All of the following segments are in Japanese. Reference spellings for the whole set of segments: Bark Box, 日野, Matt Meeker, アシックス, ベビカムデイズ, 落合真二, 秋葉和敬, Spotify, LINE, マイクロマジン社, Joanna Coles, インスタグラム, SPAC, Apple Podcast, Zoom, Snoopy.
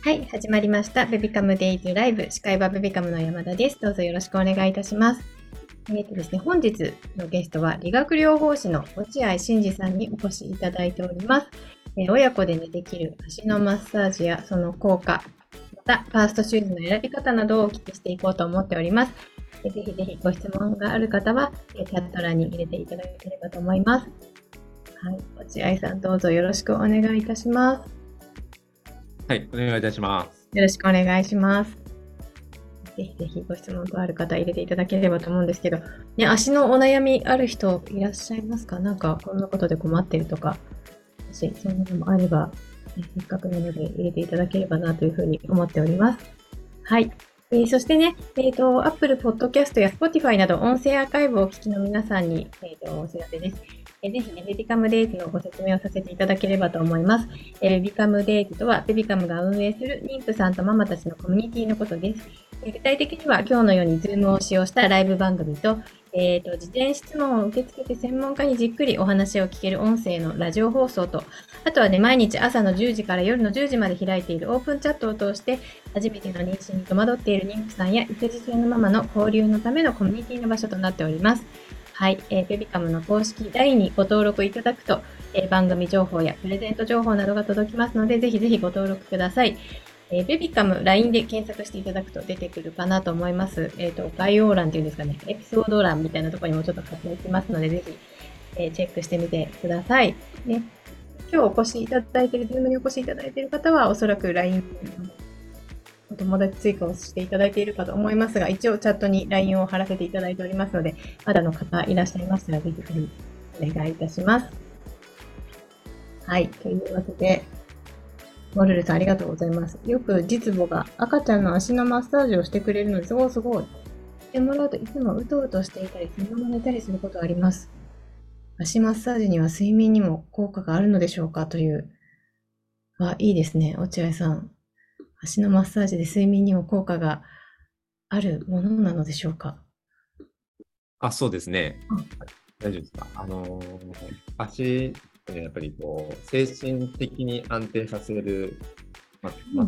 はい、始まりましたベビカムデイズライブ、司会はベビカムの山田です。どうぞよろしくお願いいたします。本日のゲストは理学療法士の落合真二さんにお越しいただいております。親子で寝てできる足のマッサージやその効果、またファーストシューズの選び方などをお聞きしていこうと思っております。ぜひぜひご質問がある方はチャット欄に入れていただければと思います。はい、落合さんどうぞよろしくお願いいたします。はい、お願いいたします。よろしくお願いします。ぜひぜひご質問がある方入れていただければと思うんですけど、ね、足のお悩みある人いらっしゃいますか？なんかこんなことで困ってるとか、もしそんなのもあれば、ね、せっかくなので入れていただければなというふうに思っております。はい、そしてね、Apple Podcast や Spotify など音声アーカイブをお聞きの皆さんに、お知らせです。ぜひね、ベビカムデイズのご説明をさせていただければと思います。ベビカムデイズとは、ベビカムが運営する妊婦さんとママたちのコミュニティのことです。具体的には、今日のように Zoom を使用したライブ番組と、事前質問を受け付けて専門家にじっくりお話を聞ける音声のラジオ放送と、あとはね、毎日朝の10時から夜の10時まで開いているオープンチャットを通して、初めての妊娠に戸惑っている妊婦さんや育児中のママの交流のためのコミュニティの場所となっております。はい、ベビカムの公式 LINE にご登録いただくと、番組情報やプレゼント情報などが届きますので、ぜひぜひご登録ください。ベビカム LINE で検索していただくと出てくるかなと思います。概要欄っていうんですかね、エピソード欄みたいなところにもちょっと書いておきますので、ぜひ、チェックしてみてください。ね、今日お越しいただいている、Zoom にお越しいただいている方は、おそらく LINE お友達追加をしていただいているかと思いますが、一応チャットに LINE を貼らせていただいておりますので、まだの方いらっしゃいましたら、ぜひぜひお願いいたします。はい、というわけで、モルルさんありがとうございます。よく実母が赤ちゃんの足のマッサージをしてくれるので、すごい。してもらうといつもうとうとしていたり、そのまま寝たりすることがあります。足マッサージには睡眠にも効果があるのでしょうかという。あ、いいですね、落合さん。足のマッサージで睡眠にも効果があるものなのでしょうか？あ、そうですね。大丈夫ですか？足ってやっぱりこう精神的に安定させる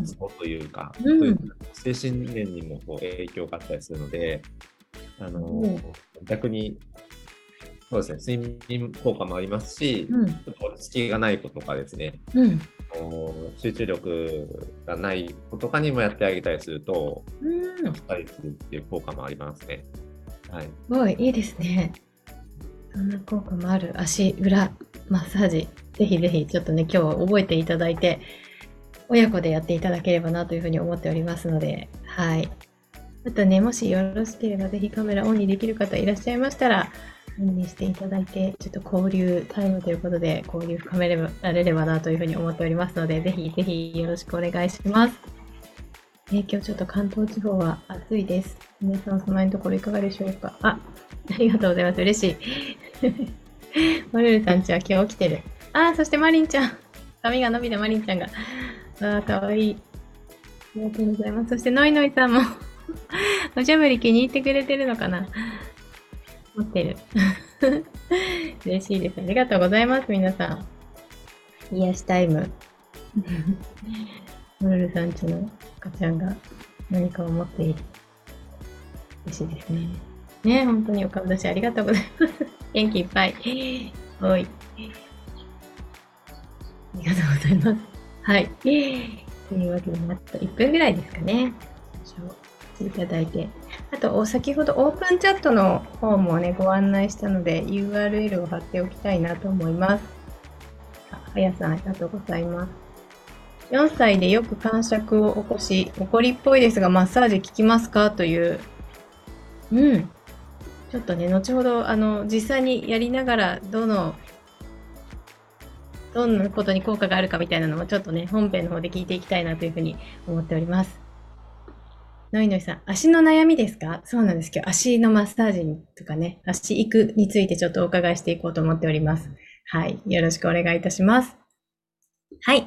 ツボというか、精神面にもこう影響があったりするので、逆にそうですね、睡眠効果もありますし、ちょっと隙がないこととかですね、集中力がないこととかにもやってあげたりすると、したりするっていう効果もありますね。はい、すごいいいですね。そんな効果もある足裏マッサージ、ぜひぜひちょっとね、今日覚えていただいて、親子でやっていただければなというふうに思っておりますので、はい。あとね、もしよろしければ、ぜひカメラオンにできる方いらっしゃいましたら、にしていただいて、ちょっと交流タイムということで交流深められればなというふうに思っておりますので、ぜひぜひよろしくお願いします。今日ちょっと関東地方は暑いです。皆さんお住まいのところいかがでしょうか？ありがとうございます。嬉しい。マルルさんちは今日起きてる。そしてマリンちゃん、髪が伸びたマリンちゃんがかわいい。ありがとうございます。そしてノイノイさんもおしゃぶり気に入ってくれてるのかな？持ってる。嬉しいです。ありがとうございます、皆さん。癒しタイム。モルルさんちの赤ちゃんが何かを持っている。嬉しいですね。ね、本当にお顔出しありがとうございます。元気いっぱい。おい。ありがとうございます。はい。というわけで、あと1分ぐらいですかね。いただいて、あと先ほどオープンチャットの方もね、ご案内したので URL を貼っておきたいなと思います。あやさん、ありがとうございます。4歳でよく癇癪を起こし、怒りっぽいですがマッサージ効きますかという、ちょっとね、後ほど実際にやりながらどんなことに効果があるかみたいなのもちょっとね、本編の方で聞いていきたいなというふうに思っております。のいのいさん、足の悩みですか？そうなんですけど、足のマッサージとかね、足育についてちょっとお伺いしていこうと思っております。はい。よろしくお願いいたします。はい。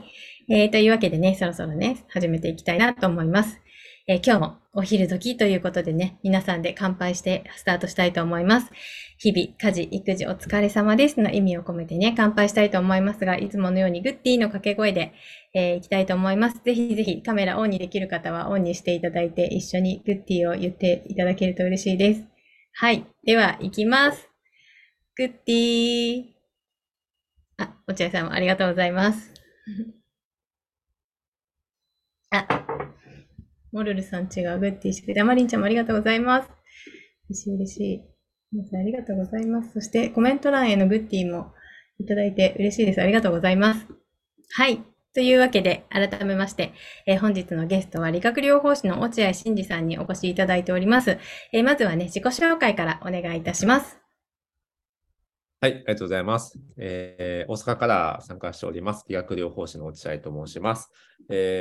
というわけでね、そろそろね、始めていきたいなと思います。今日もお昼時ということでね、皆さんで乾杯してスタートしたいと思います。日々、家事、育児、お疲れ様ですの意味を込めてね、乾杯したいと思いますが、いつものようにグッディーの掛け声で、いきたいと思います。ぜひぜひカメラオンにできる方はオンにしていただいて、一緒にグッディーを言っていただけると嬉しいです。はい、では行きます。グッディー。あ、落合さんもありがとうございます。あ、モルルさん違う、グッディしてくれた。マリンちゃんもありがとうございます。嬉しい。皆さんありがとうございます。そしてコメント欄へのグッディもいただいて嬉しいです。ありがとうございます。はい。というわけで、改めまして、本日のゲストは理学療法士の落合真司さんにお越しいただいております。まずはね、自己紹介からお願いいたします。はい、ありがとうございます。大阪から参加しております。理学療法士の落合と申します。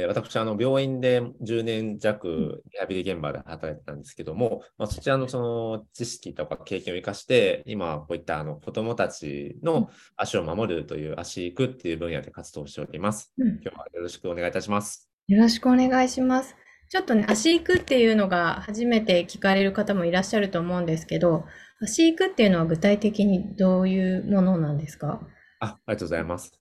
私は病院で10年弱リハビリ現場で働いてたんですけども、そちらのその知識とか経験を生かして、今こういった子どもたちの足を守るという足育っていう分野で活動しております。今日はよろしくお願いいたします。よろしくお願いします。ちょっとね、足育っていうのが初めて聞かれる方もいらっしゃると思うんですけど、足育っていうのは具体的にどういうものなんですか？ありがとうございます。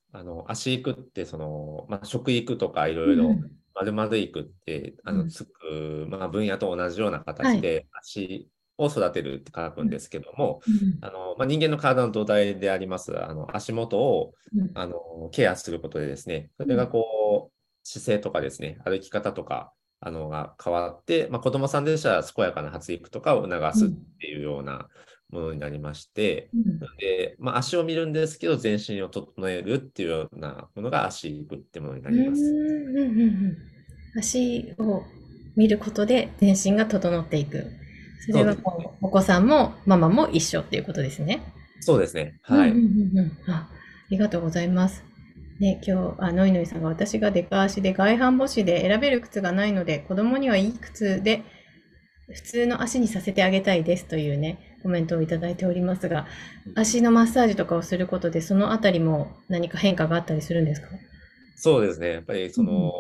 足育ってその、食育とかいろいろ丸々育ってつく、分野と同じような形で足を育てるって書くんですけども、人間の体の土台であります足元をケアすることでですね、それがこう姿勢とかですね、歩き方とかが変わって、子どもさんでしたら健やかな発育とかを促すっていうようなものになりまして、で足を見るんですけど全身を整えるっていうようなものが足育ってものになります。足を見ることで全身が整っていく。それはこうお子さんもママも一緒っていうことですね。そうですね。はい。ありがとうございます。ね、今日ノイノイさんが私がデカ足で外反母趾で選べる靴がないので子供にはいい靴で普通の足にさせてあげたいですというねコメントをいただいておりますが、足のマッサージとかをすることでそのあたりも何か変化があったりするんですか？そうですね、やっぱりその、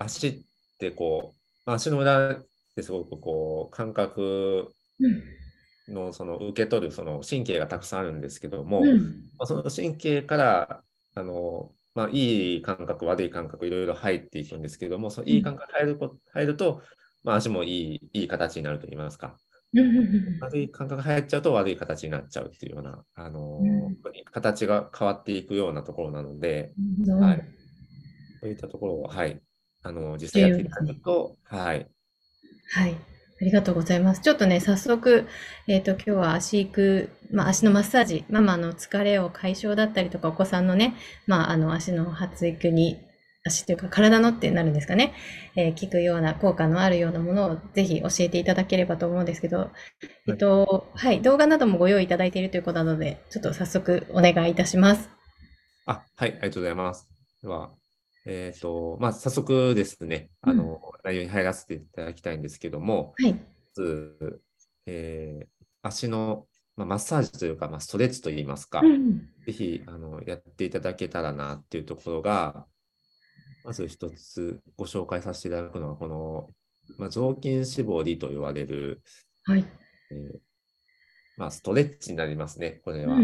足ってこう足の裏ってすごくこう感覚のその受け取るその神経がたくさんあるんですけども、その神経からいい感覚、悪い感覚、いろいろ入っていくんですけども、そのいい感覚が入ると、足もいい形になると言いますか。悪い感覚が入っちゃうと悪い形になっちゃうっていうような、形が変わっていくようなところなので、そういったところを、実際やっていただくと、ありがとうございます。ちょっとね、早速、今日は足育、足のマッサージ、ママの疲れを解消だったりとか、お子さんのね、足の発育に、足というか体のってなるんですかね、効くような効果のあるようなものをぜひ教えていただければと思うんですけど、動画などもご用意いただいているということなので、ちょっと早速お願いいたします。はい、ありがとうございます。では早速ですね、内容に入らせていただきたいんですけども、足の、マッサージというか、ストレッチといいますか、ぜひやっていただけたらなっていうところが、まず一つご紹介させていただくのは、この、雑巾絞りと言われる、ストレッチになりますね、これは。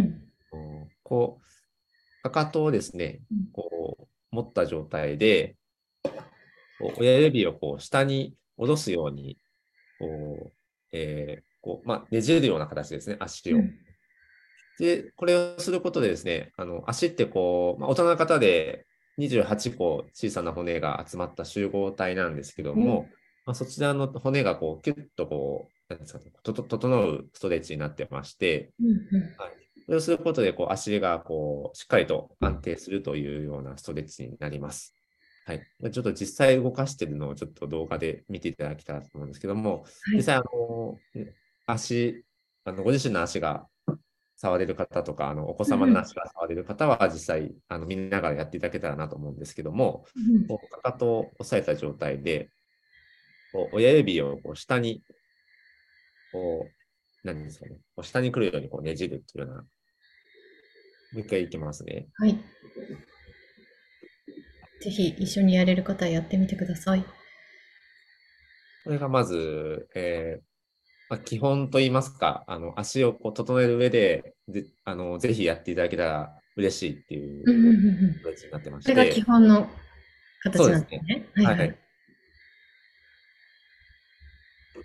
こう、かかとをですね、こう、持った状態で、親指をこう下に下ろすようにねじるような形ですね、足を。で、これをすることでですね、足ってこう、大人の方で28個小さな骨が集まった集合体なんですけども、そちらの骨がこうキュッとこう、整うストレッチになってまして、それをすることでこう足がこうしっかりと安定するというようなストレッチになります。ちょっと実際動かしているのをちょっと動画で見ていただきたいと思うんですけども、実際ご自身の足が触れる方とか、お子様の足が触れる方は実際見ながらやっていただけたらなと思うんですけども、かかとを押さえた状態で、親指をこう下にこう、下に来るようにこうねじるっていうような。もう一回いきますね。ぜひ一緒にやれる方はやってみてください。こそれがまず、基本と言いますか、足をこう整える上で、ぜひやっていただけたら嬉しいっていう形になってまして、それが基本の形なんですね。そうですね。はい、はいはい。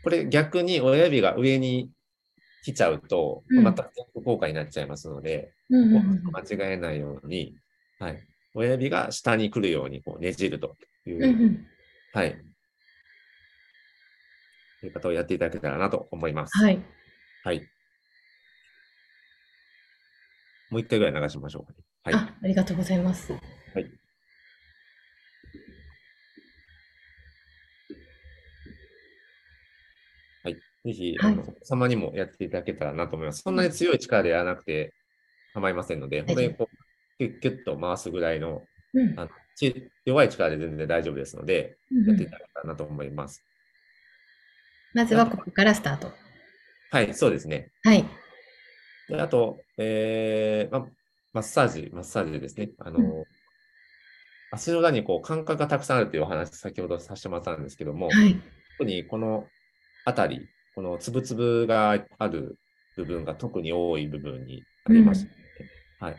これ逆に親指が上に来ちゃうと、また逆効果になっちゃいますので、間違えないように、はい、親指が下に来るようにこうねじるという、はい、という方をやっていただけたらなと思います。はい。はい。もう一回ぐらい流しましょうかね。はい。ありがとうございます。はい。ぜひ、お子様にもやっていただけたらなと思います。そんなに強い力でやらなくて構いませんので、本当にこう、キュッキュッと回すぐらいの、弱い力で全然大丈夫ですので、やっていただけたらなと思います。まずはここからスタート。はい、そうですね。はい。であと、マッサージですね。足の裏にこう感覚がたくさんあるというお話、先ほどさせてもらったんですけども、はい、特にこのあたり、このつぶつぶがある部分が特に多い部分にあります、はい。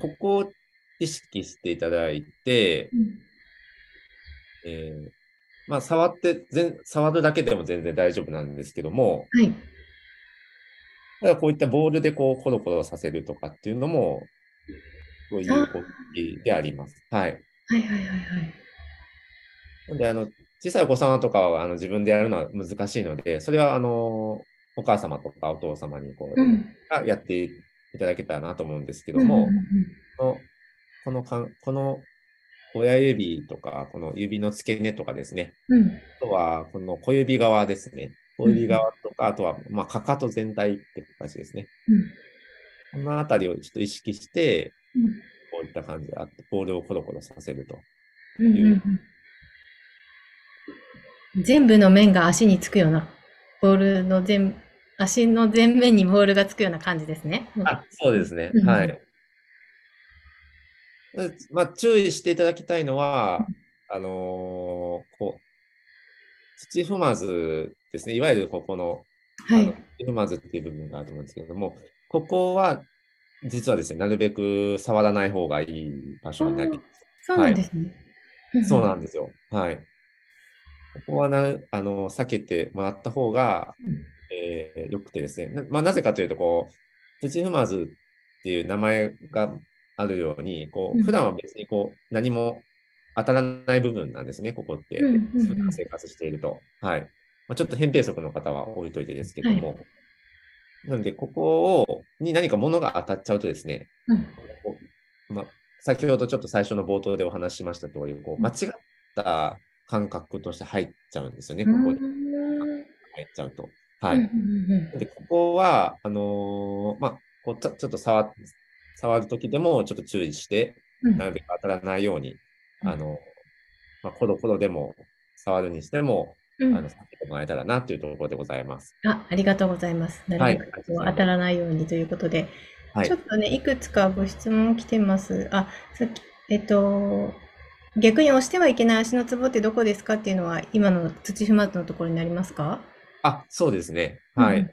ここを意識していただいて、触るだけでも全然大丈夫なんですけども、はい、ただこういったボールでこうコロコロさせるとかっていうのもすごい有効的であります。はい。はいはいはいはい。なんで小さいお子様とかは自分でやるのは難しいので、それはお母様とかお父様にこう、やっていただけたらなと思うんですけども、この親指とか、この指の付け根とかですね、あとはこの小指側ですね、小指側とか、あとはかかと全体って形ですね、このあたりをちょっと意識して、こういった感じでボールをコロコロさせるという。全部の面が足につくような、ボールの足の全面にボールがつくような感じですね。そうですね。はい。注意していただきたいのは、土踏まずですね。いわゆるここの、土踏まずっていう部分があると思うんですけれども、ここは、実はですね、なるべく触らない方がいい場所になります。そうなんですね。はい、そうなんですよ。はい。ここは避けてもらった方が、よくてですね。なぜかというと、土踏まずっていう名前があるように、普段は別に何も当たらない部分なんですね、ここって。普段生活していると。はい。ちょっと扁平足の方は置いといてですけども。はい、なので、ここに何か物が当たっちゃうとですね、先ほどちょっと最初の冒頭でお話ししました通り、間違った感覚として入っちゃうんですよね、ここに入っちゃうと。はい。で、ここは、ちょっと触るときでも、ちょっと注意して、なるべく当たらないように、コロコロでも、触るにしても、避けてもらえたらなというところでございます。ありがとうございます。なるべく当たらないようにということで、はい、ちょっとね、いくつかご質問来てます。さっき、逆に押してはいけない足のツボってどこですかっていうのは、今の土踏まずのところになりますか？そうですね。はい。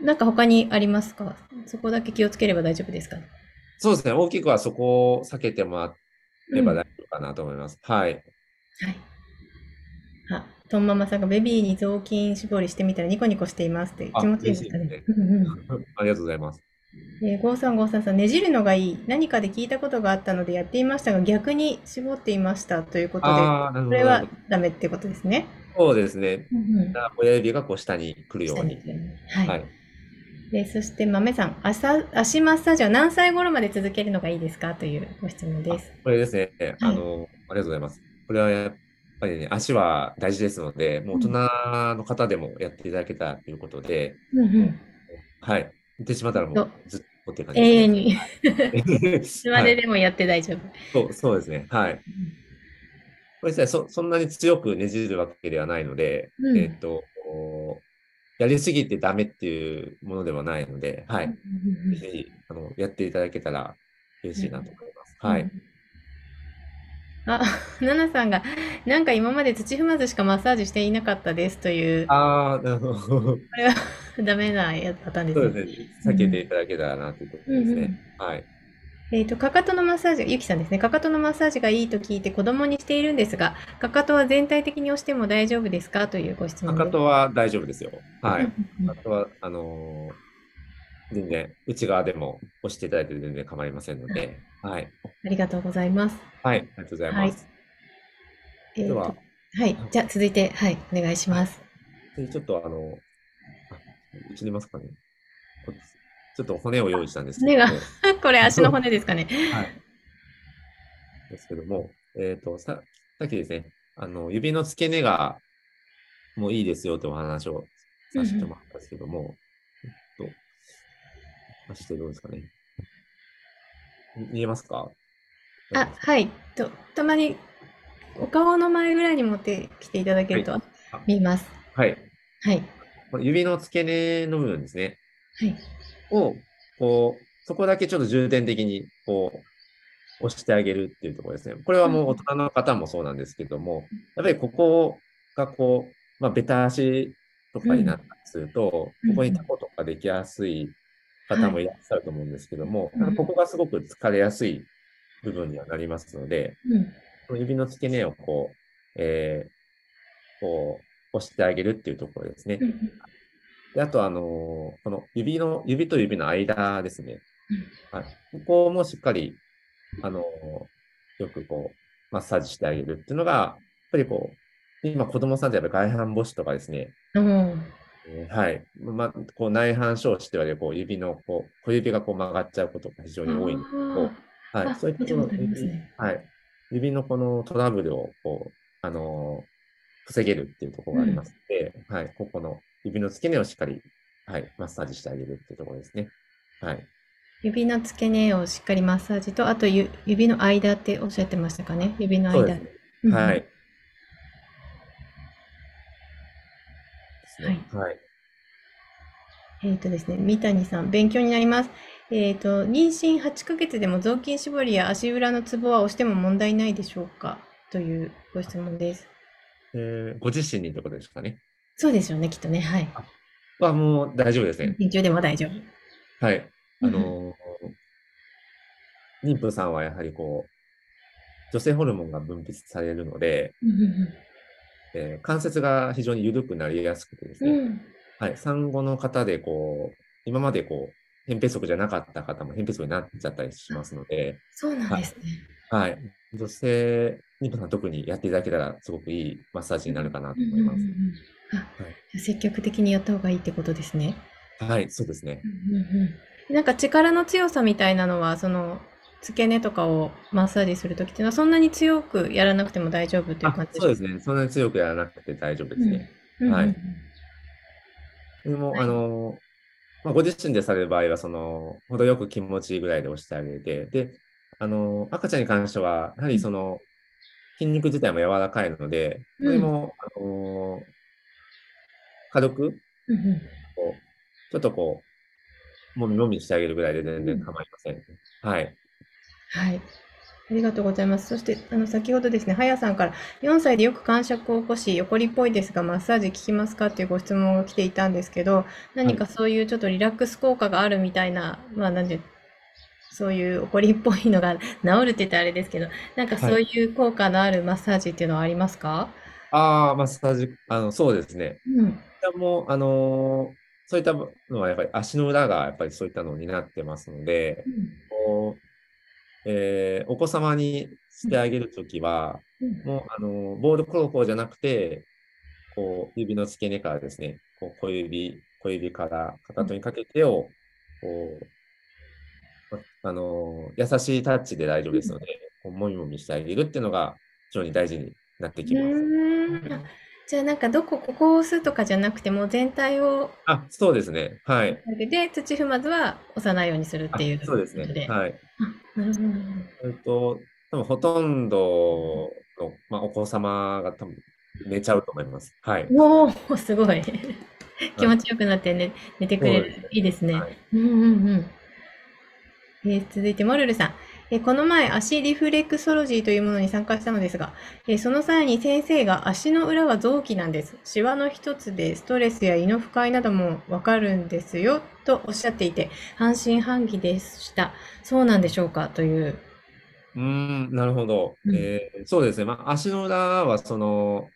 なんか他にありますか？そこだけ気をつければ大丈夫ですか？そうですね。大きくはそこを避けてもらえれば大丈夫かなと思います。はい。はい。トンママさんがベビーに雑巾絞りしてみたらニコニコしていますって気持ちいいですかね。ありがとうございます。5353さん、ねじるのがいい、何かで聞いたことがあったのでやっていましたが、逆に絞っていましたということで、それはダメってことですね。そうですね。親指が下に来るように。そして豆さん、足マッサージは何歳頃まで続けるのがいいですかというご質問です。これですね、ありがとうございます。これはやっぱりね、足は大事ですので、もう大人の方でもやっていただけたということで、はい、言ってしまったらもうずっとって感じです、ね。永遠に。いつまででもやって大丈夫。そうですね。はい。これですね、そんなに強くねじるわけではないので、やりすぎてダメっていうものではないので、はい。ぜひやっていただけたら嬉しいなと思います。はい。ナナさんが、なんか今まで土踏まずしかマッサージしていなかったですという、ああ、なるほど。これは ダメなやつパターンでそうすね。ですね。避けていただけたらなということうでんすうんうね。んはい。かかとのマッサージ、ゆきさんですね。かかとのマッサージがいいと聞いて子供にしているんですが、かかとは全体的に押しても大丈夫ですかというご質か問かです。とは大丈夫ですよ。うんうんうかんかとは、全然、内側でも押していただいて全然構いませんので。ありがとうございます。ありがとうございはまい。す。では、はい。じゃあ続いて、お願いしはまい。す。で、ちょっとあ、映りますかね。こっちちょっと骨を用意したんですけ骨どが、も、これ足の骨ですかね。はい。ですけども、さっきですね、指の付け根がもういいですよとお話をうさんうせてもんらったんですけども、と、足ってどうですかね。見えますか？大丈夫ですか？たまにお顔の前ぐらいに持ってきていただけはるい。とあ、見えます。はい。はい。この指の付け根の部分ですね。はい。を、そこだけちょっと重点的に、押してあげるっていうところですね。これはうんうもう大ん人の方もそうなんですけども、やっぱりここがベタ足とうかになっんたりすると、うここにタんコとかできやすいは方もいいらっしゃると思うんですけども、うここんがすごく疲れやすい部分にはなりますので、うんこの指の付け根をえ押してあげるっていうところですね。うんで、あと、この指と指の間ですね。ここもしっかり、あのよくマッサージしてあげるっていうのが、やっぱり今子供さんってやっぱり外反母趾とかですね、うん内反症趾って言われる指の小指が曲がっちゃうことが非常に多いんですけど、そういっ見たたこことありますね。指のこのトラブルを防げるっていうところうがありまん。すので、ここの指の付け根をしっかり、マッサージしてあげるっていうところですね。はい。指の付け根をしっかりマッサージと、あと指の間っておっしゃってましたかね。指のそうで間。すね。うんうはん。い。ですはね。い。ですね、三谷さん、勉強になります。妊娠8ヶ月でも雑巾絞りや足裏のツボは押しても問題ないでしょうかというご質問です。ご自身にってことですかね。そうですよね、きっとね。あはもう大丈夫ですね。妊娠中でも大丈夫。はい。うあんの妊婦さんはやはり女性ホルモンが分泌されるので、うんうん関節が非常に緩くなりやすくてですうん。ね、うん産後の方で今まで扁平足じゃなかった方も扁平足になっちゃったりしあ、ますので、そうなんはですね。い。はい。女性妊婦さん特にやっていただけたらすごくいいマッサージになるかなと思います。あ、はい。じゃあ積極的にやった方がいいってことですね。そうですね。なんか力の強さみたいなのは、その付け根とかをマッサージするときっていうのは、そんなに強くやらなくても大丈夫という感じでそうしょですね。そんなに強くやらなくて大丈夫うでか。すね。うんうんうはい。んでも、はいご自身でされる場合は、程よく気持ちいいぐらいで押してあげて、で、赤ちゃんに関しては、やはうりん筋肉自体も柔らかいので、うこれんも、軽く、うんうんこちょっともみもみしてあげるぐらいで全う然ん構いません。はい。はいありがとうございます。そして、先ほどですね、はやさんから4歳でよく感触を起こし、横りっぽいですが、マッサージ効きますかというご質問が来ていたんですけど、は何い。かそういうちょっとリラックス効果があるみたいな、そういう怒りっぽいのが 治るって言ったらあれですけど、なんかはそうい。いう効果のあるマッサージっていうのはありますか？マッサージ、そうですね。うん。いやもう、そういったのはやっぱり足の裏がやっぱりそういったのになってますのうで、ん。こお子様にうしてあん。げるときは、うんもう、ボールコロコロじゃなくて、指の付け根からですね、小指からうかかとにんかけてを、こう、優しいタッチで大丈夫うですのんで、もみもみしてあげるっていうのが非常に大事になってきます。うはんい。じゃあ、なんかここを押すとかじゃなくて、もう全体をそうですね。押すだけで、土踏まずは押さないようにするっていうそうですことね。で。なるほど。多分ほとんどの、お子様が多分寝ちゃうと思います。おお、すごい。気は持い。ちよくなってね、寝てくそれうでする。ね。いいですね。はい。続いて、モルルさん。この前、足リフレクソロジーというものに参加したのですが、その際に先生が足の裏は臓器なんです。シワの一つでストレスや胃の不快などもわかるんですよとおっしゃっていて、半信半疑でした。そうなんでしょうかという。なるほど。そうですね。足の裏はよ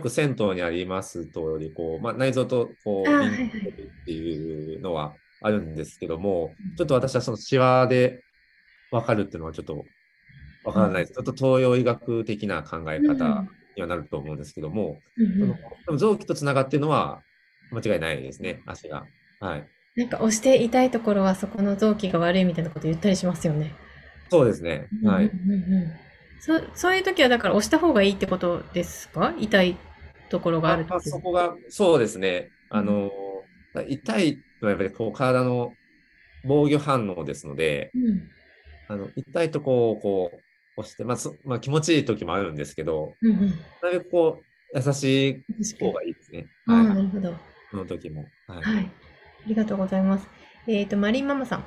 く銭湯にあります通り、内臓とリンクするっていうのはあるんですけども、ちょっと私はそのシワで分かるっていうのはちょっと分からないです。ちょっと東洋医学的な考え方にはなると思うんですけども、臓器とつながっているのは間違いないですね、足が。はい。なんか押して痛いところはそこの臓器が悪いみたいなこと言ったりしますよね。そうですね。はい。そういう時はだから押した方がいいってことですか？痛いところがあると。そこがそうですね。痛いのはやっぱり体の防御反応ですので、痛いとこを押して、気持ちいい時もあるんですけど、なるべく優しい方がいいですね。なるほど。その時も。はい。ありがとうございます。マリンママさん。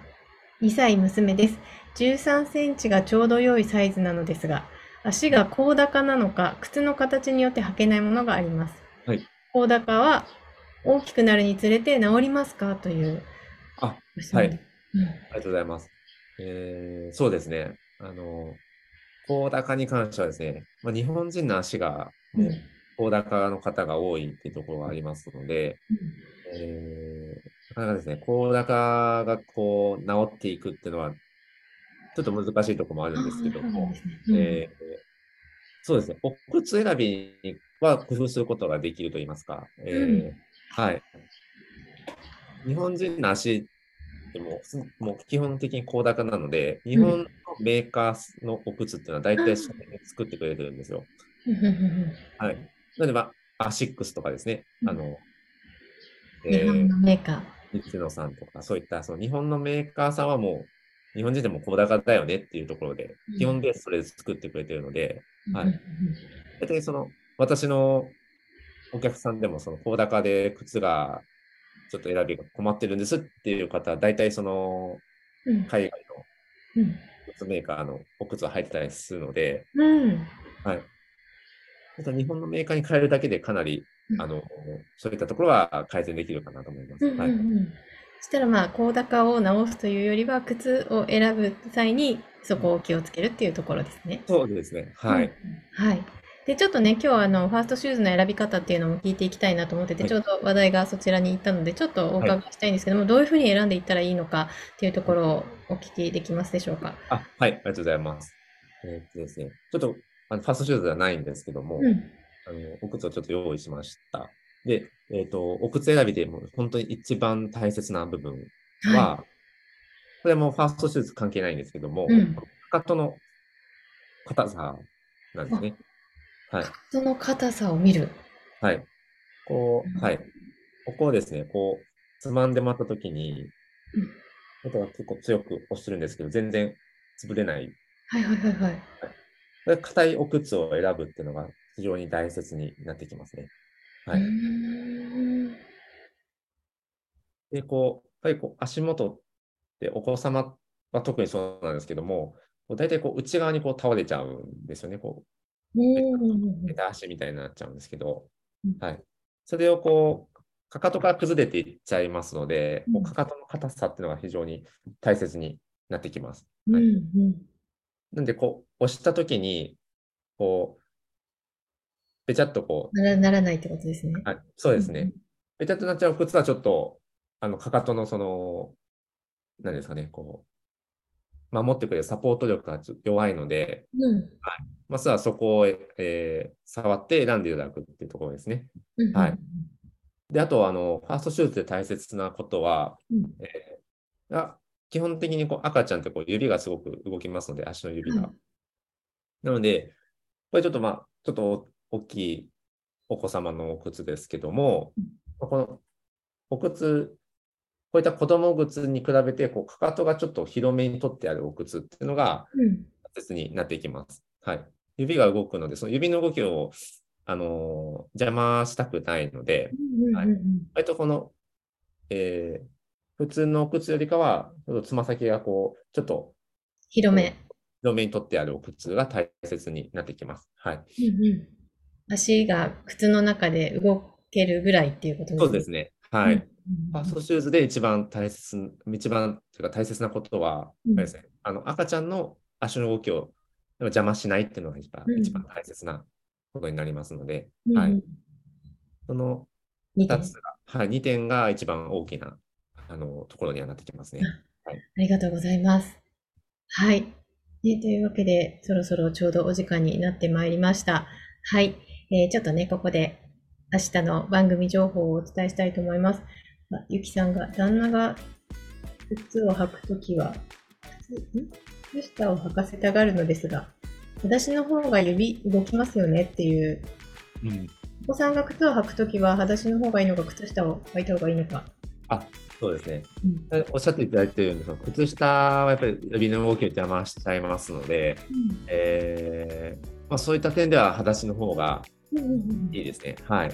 2歳娘です。13センチがちょうど良いサイズなのですが、足が甲高なのか、靴の形によって履けないものがあります。甲高は大きくなるにつれて治りますかという。はい。ありがとうございます。そうですね。甲高に関してはですね、日本人の足がもう甲高の方が多いっていうところがありますので、なかなかですね、甲高が治っていくっていうのは、ちょっと難しいところもあるんですけども、そうですね、お靴選びは工夫することができると言いますか、はい。日本人の足ってもう基本的に甲高なので、日本のメーカーのお靴っていうのは大体作ってくれてるんですよ。はい。例えば、アシックスとかですね、日本のメーカー。日野さんとか、そういった日本のメーカーさんはもう、日本人でも甲高だよねっていうところで、基本ベースそれで作ってくれてるので、大体私のお客さんでも、甲高で靴がちょっと選びが困ってるんですっていう方は、大体海外の靴メーカーのお靴を履いてたりするので、はい。日本のメーカーに変えるだけでかなり、そういったところは改善できるかなと思います。そしたら甲高を直すというよりは靴を選ぶ際にそこを気をつけるっていうところですね。そうですね。はい。はい。でちょっとね今日はファーストシューズの選び方っていうのも聞いていきたいなと思ってて、ちょうど話題がそちらに行ったのでちょっとお伺いしたいんですけども、どういうふうに選んでいったらいいのかっていうところをお聞きできますでしょうか。はい、ありがとうございます。ですね、ちょっとファーストシューズではないんですけども。お靴をちょっと用意しました。で、お靴選びでも本当に一番大切な部分は、これもファーストシューズ関係ないんですけども、かかとの硬さなんですね。かかとの硬さを見る。はい。ここをですね、つまんでもらったときに、僕は結構強く押してるんですけど、全然潰れない。硬いお靴を選ぶっていうのが、非常に大切になってきますね。はい。で、やっぱり足元ってお子様は特にそうなんですけども、大体内側に倒れちゃうんですよね。下手足みたいになっちゃうんですけど、はい。それをかかとから崩れていっちゃいますので、かかとの硬さっていうのが非常に大切になってきます。はい。なんで、押したときに、べちゃっとならないってことですね。そうですね。べちゃっとなっちゃう靴はちょっと、かかとの何ですかね、守ってくれるサポート力が弱いので、まずはそこを、触って選んでいただくっていうところですね。はい。で、あと、ファーストシューズで大切なことは、基本的に赤ちゃんって指がすごく動きますので、足の指が。なので、これちょっと大きいお子様のお靴ですけども、このお靴、こういった子供靴に比べて、かかとがちょっと広めに取ってあるお靴っていうのが大切になっていきます。はい。指が動くので、その指の動きを、邪魔したくないので、割と普通のお靴よりかは、つま先がちょっと広めにとってあるお靴が大切になってきます。はい。うんうん、足が靴の中で動けるぐらいっていうことですね。そうですね。はい。うんうん、ファーストシューズで大切なことは、ですね、赤ちゃんの足の動きを邪魔しないっていうのが一番大切なことになりますので、うん、はい。その2つが、はい、2点が一番大きなところにはなってきますね。はい、ありがとうございます。はい、というわけで、そろそろちょうどお時間になってまいりました。はい、ちょっとね、ここで明日の番組情報をお伝えしたいと思います。ゆきさんが、旦那が靴を履くときは靴下を履かせたがるのですが、私の方が指動きますよねっていう、うん、お子さんが靴を履くときは裸足の方がいいのか靴下を履いた方がいいのか。あ、そうですね、うん、おっしゃっていただいているように、その靴下はやっぱり指の動きを邪魔しちゃいますので、うんそういった点では裸足の方がいいですね、うんうんうん、はい、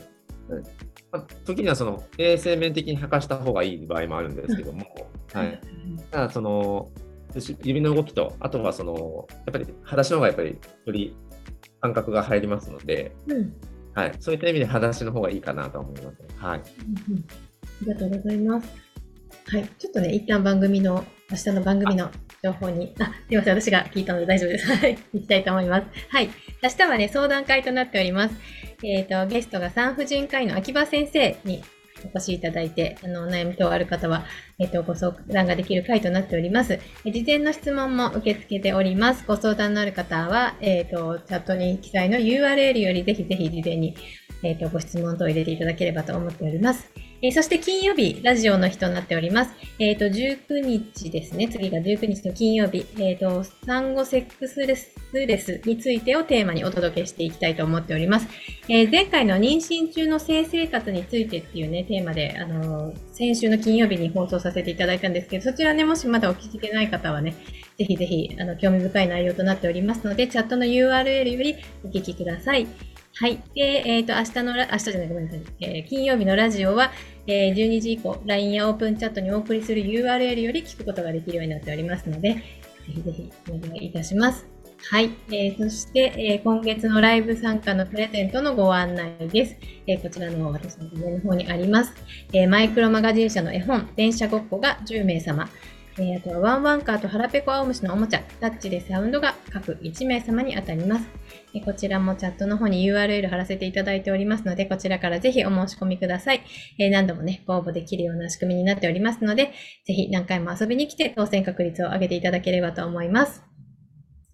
時にはその衛生面的に履かした方がいい場合もあるんですけども、はい、ただその指の動きと、あとはそのやっぱり裸足の方がやっぱりより感覚が入りますので、うんはい、そういった意味で裸足の方がいいかなと思います、はいうんうん、ありがとうございます、はい、ちょっとね一旦明日の番組の情報にすいません私が聞いたので大丈夫です行きたいと思います。はい、明日はね相談会となっております。ゲストが産婦人科医の秋葉先生にお越しいただいて、お悩み等ある方は、ご相談ができる会となっております。事前の質問も受け付けております。ご相談のある方は、チャットに記載の URL よりぜひ事前に、ご質問等を入れていただければと思っております。そして金曜日、ラジオの日となっております。19日ですね。次が19日の金曜日、産後セックスレスについてをテーマにお届けしていきたいと思っております。前回の妊娠中の性生活についてっていうね、テーマで、先週の金曜日に放送させていただいたんですけど、そちらね、もしまだお聞きでない方はね、ぜひ、興味深い内容となっておりますので、チャットの URL よりお聞きください。はい。で、金曜日のラジオは、12時以降、LINE やオープンチャットにお送りする URL より聞くことができるようになっておりますので、ぜひお願いいたします。はい。そして、今月のライブ参加のプレゼントのご案内です。こちらの私の上の方にあります。マイクロマガジン社の絵本、電車ごっこが10名様。あとはワンワンカーとハラペコアオムシのおもちゃ、タッチでサウンドが各1名様に当たります。こちらもチャットの方に URL 貼らせていただいておりますので、こちらからぜひお申し込みください。何度もね、ご応募できるような仕組みになっておりますので、ぜひ何回も遊びに来て当選確率を上げていただければと思います。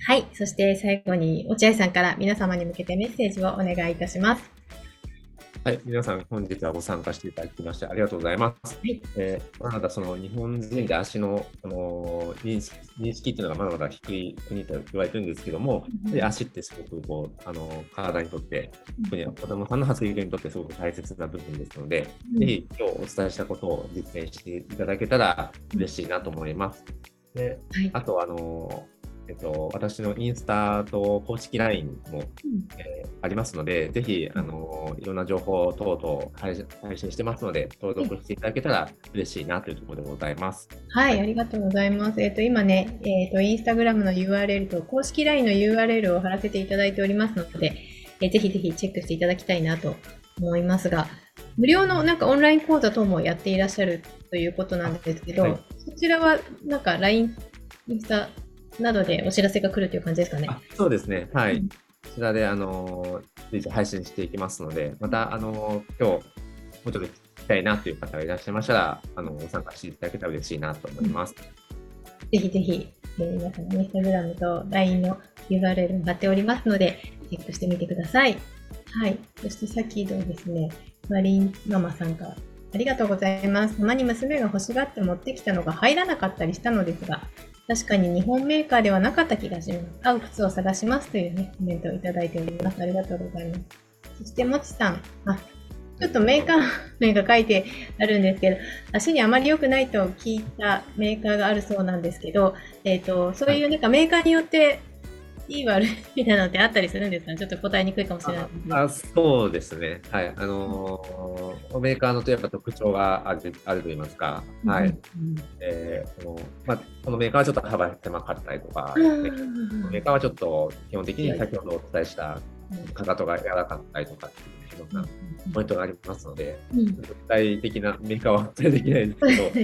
はい、そして最後に落合さんから皆様に向けてメッセージをお願いいたします。はい、皆さん本日はご参加していただきましてありがとうございます。はい、まだその日本人で足の、認識というのがまだまだ低い国と言われてるんですけども、うん、足ってすごくこう体にとって、特に子どもさんの発育にとってすごく大切な部分ですので、うん、ぜひ今日お伝えしたことを実践していただけたら嬉しいなと思います。で、はい、あと私のインスタと公式 LINE も、ありますので、ぜひいろんな情報等々配信してますので、登録していただけたら嬉しいなというところでございます。はい、ありがとうございます。今ね、インスタグラムの URL と公式 LINE の URL を貼らせていただいておりますので、ぜひチェックしていただきたいなと思いますが、無料のなんかオンライン講座等もやっていらっしゃるということなんですけど、はい、そちらはなんか LINE、インスタなどでお知らせが来るという感じですかね。そうですね。はい。こちらで随時配信していきますので、また今日もうちょっと聞きたいなという方がいらっしゃいましたら、ご参加していただけたら嬉しいなと思います。ぜひ、皆さんインスタグラムと LINE の URL も貼っておりますので、チェックしてみてください。はい。そして先ほどですね、マリンママさんからありがとうございます。たまに娘が欲しがって持ってきたのが入らなかったりしたのですが。確かに日本メーカーではなかった気がします。合う靴を探しますという、ね、コメントをいただいております。ありがとうございます。そしてもちさん、ちょっとメーカー名が書いてあるんですけど、足にあまり良くないと聞いたメーカーがあるそうなんですけど、そういうなんかメーカーによっていい悪いみたいなのってあったりするんですかね。ちょっと答えにくいかもしれないですね。そうですね、はい、メーカーのとやっぱ特徴があると言いますか、はい、このメーカーはちょっと幅狭かったりとか、メーカーはちょっと基本的に先ほどお伝えしたかかとが柔らかったりとかっていうようなポイントがありますので、具体的なメーカーはできないんですけ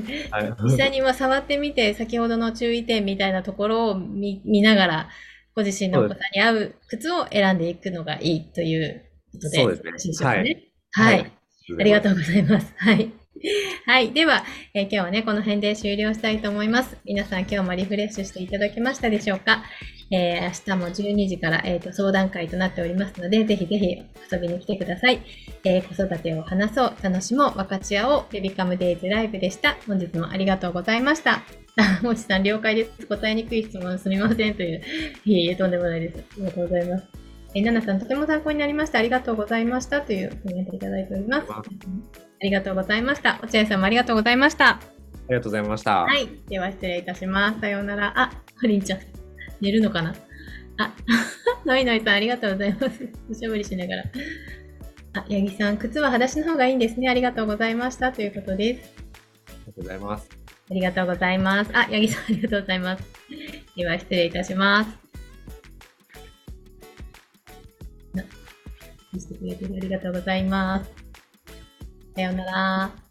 ど実際に触ってみて先ほどの注意点みたいなところを 見ながらご自身のお子さんに合う靴を選んでいくのがいいということで、そうですね、はい、はいはい、ありがとうございます、はいはい、では、今日はねこの辺で終了したいと思います。皆さん今日もリフレッシュしていただけましたでしょうか。明日も12時から、相談会となっておりますので、ぜひぜひ遊びに来てください。子育てを話そう、楽しもう、分かち合おう、ベビカムデイズライブでした。本日もありがとうございました。もちさん了解です。答えにくい質問すみませんという、いえいえとんでもないです。ありがとうございます。ナナさんとても参考になりました。ありがとうございましたというコメントいただいております。ありがとうございました。落合さんもありがとうございました。ありがとうございました。はい、では失礼いたします。さようなら。あ、マリンちゃん。寝るのかなあ、ノイノイさんありがとうございます。おしゃべりしながら。あ、八木さん、靴は裸足の方がいいんですね。ありがとうございましたということです。ありがとうございます。ありがとうございます。あ、八木さんありがとうございます。では失礼いたします。ありがとうございます。さようなら。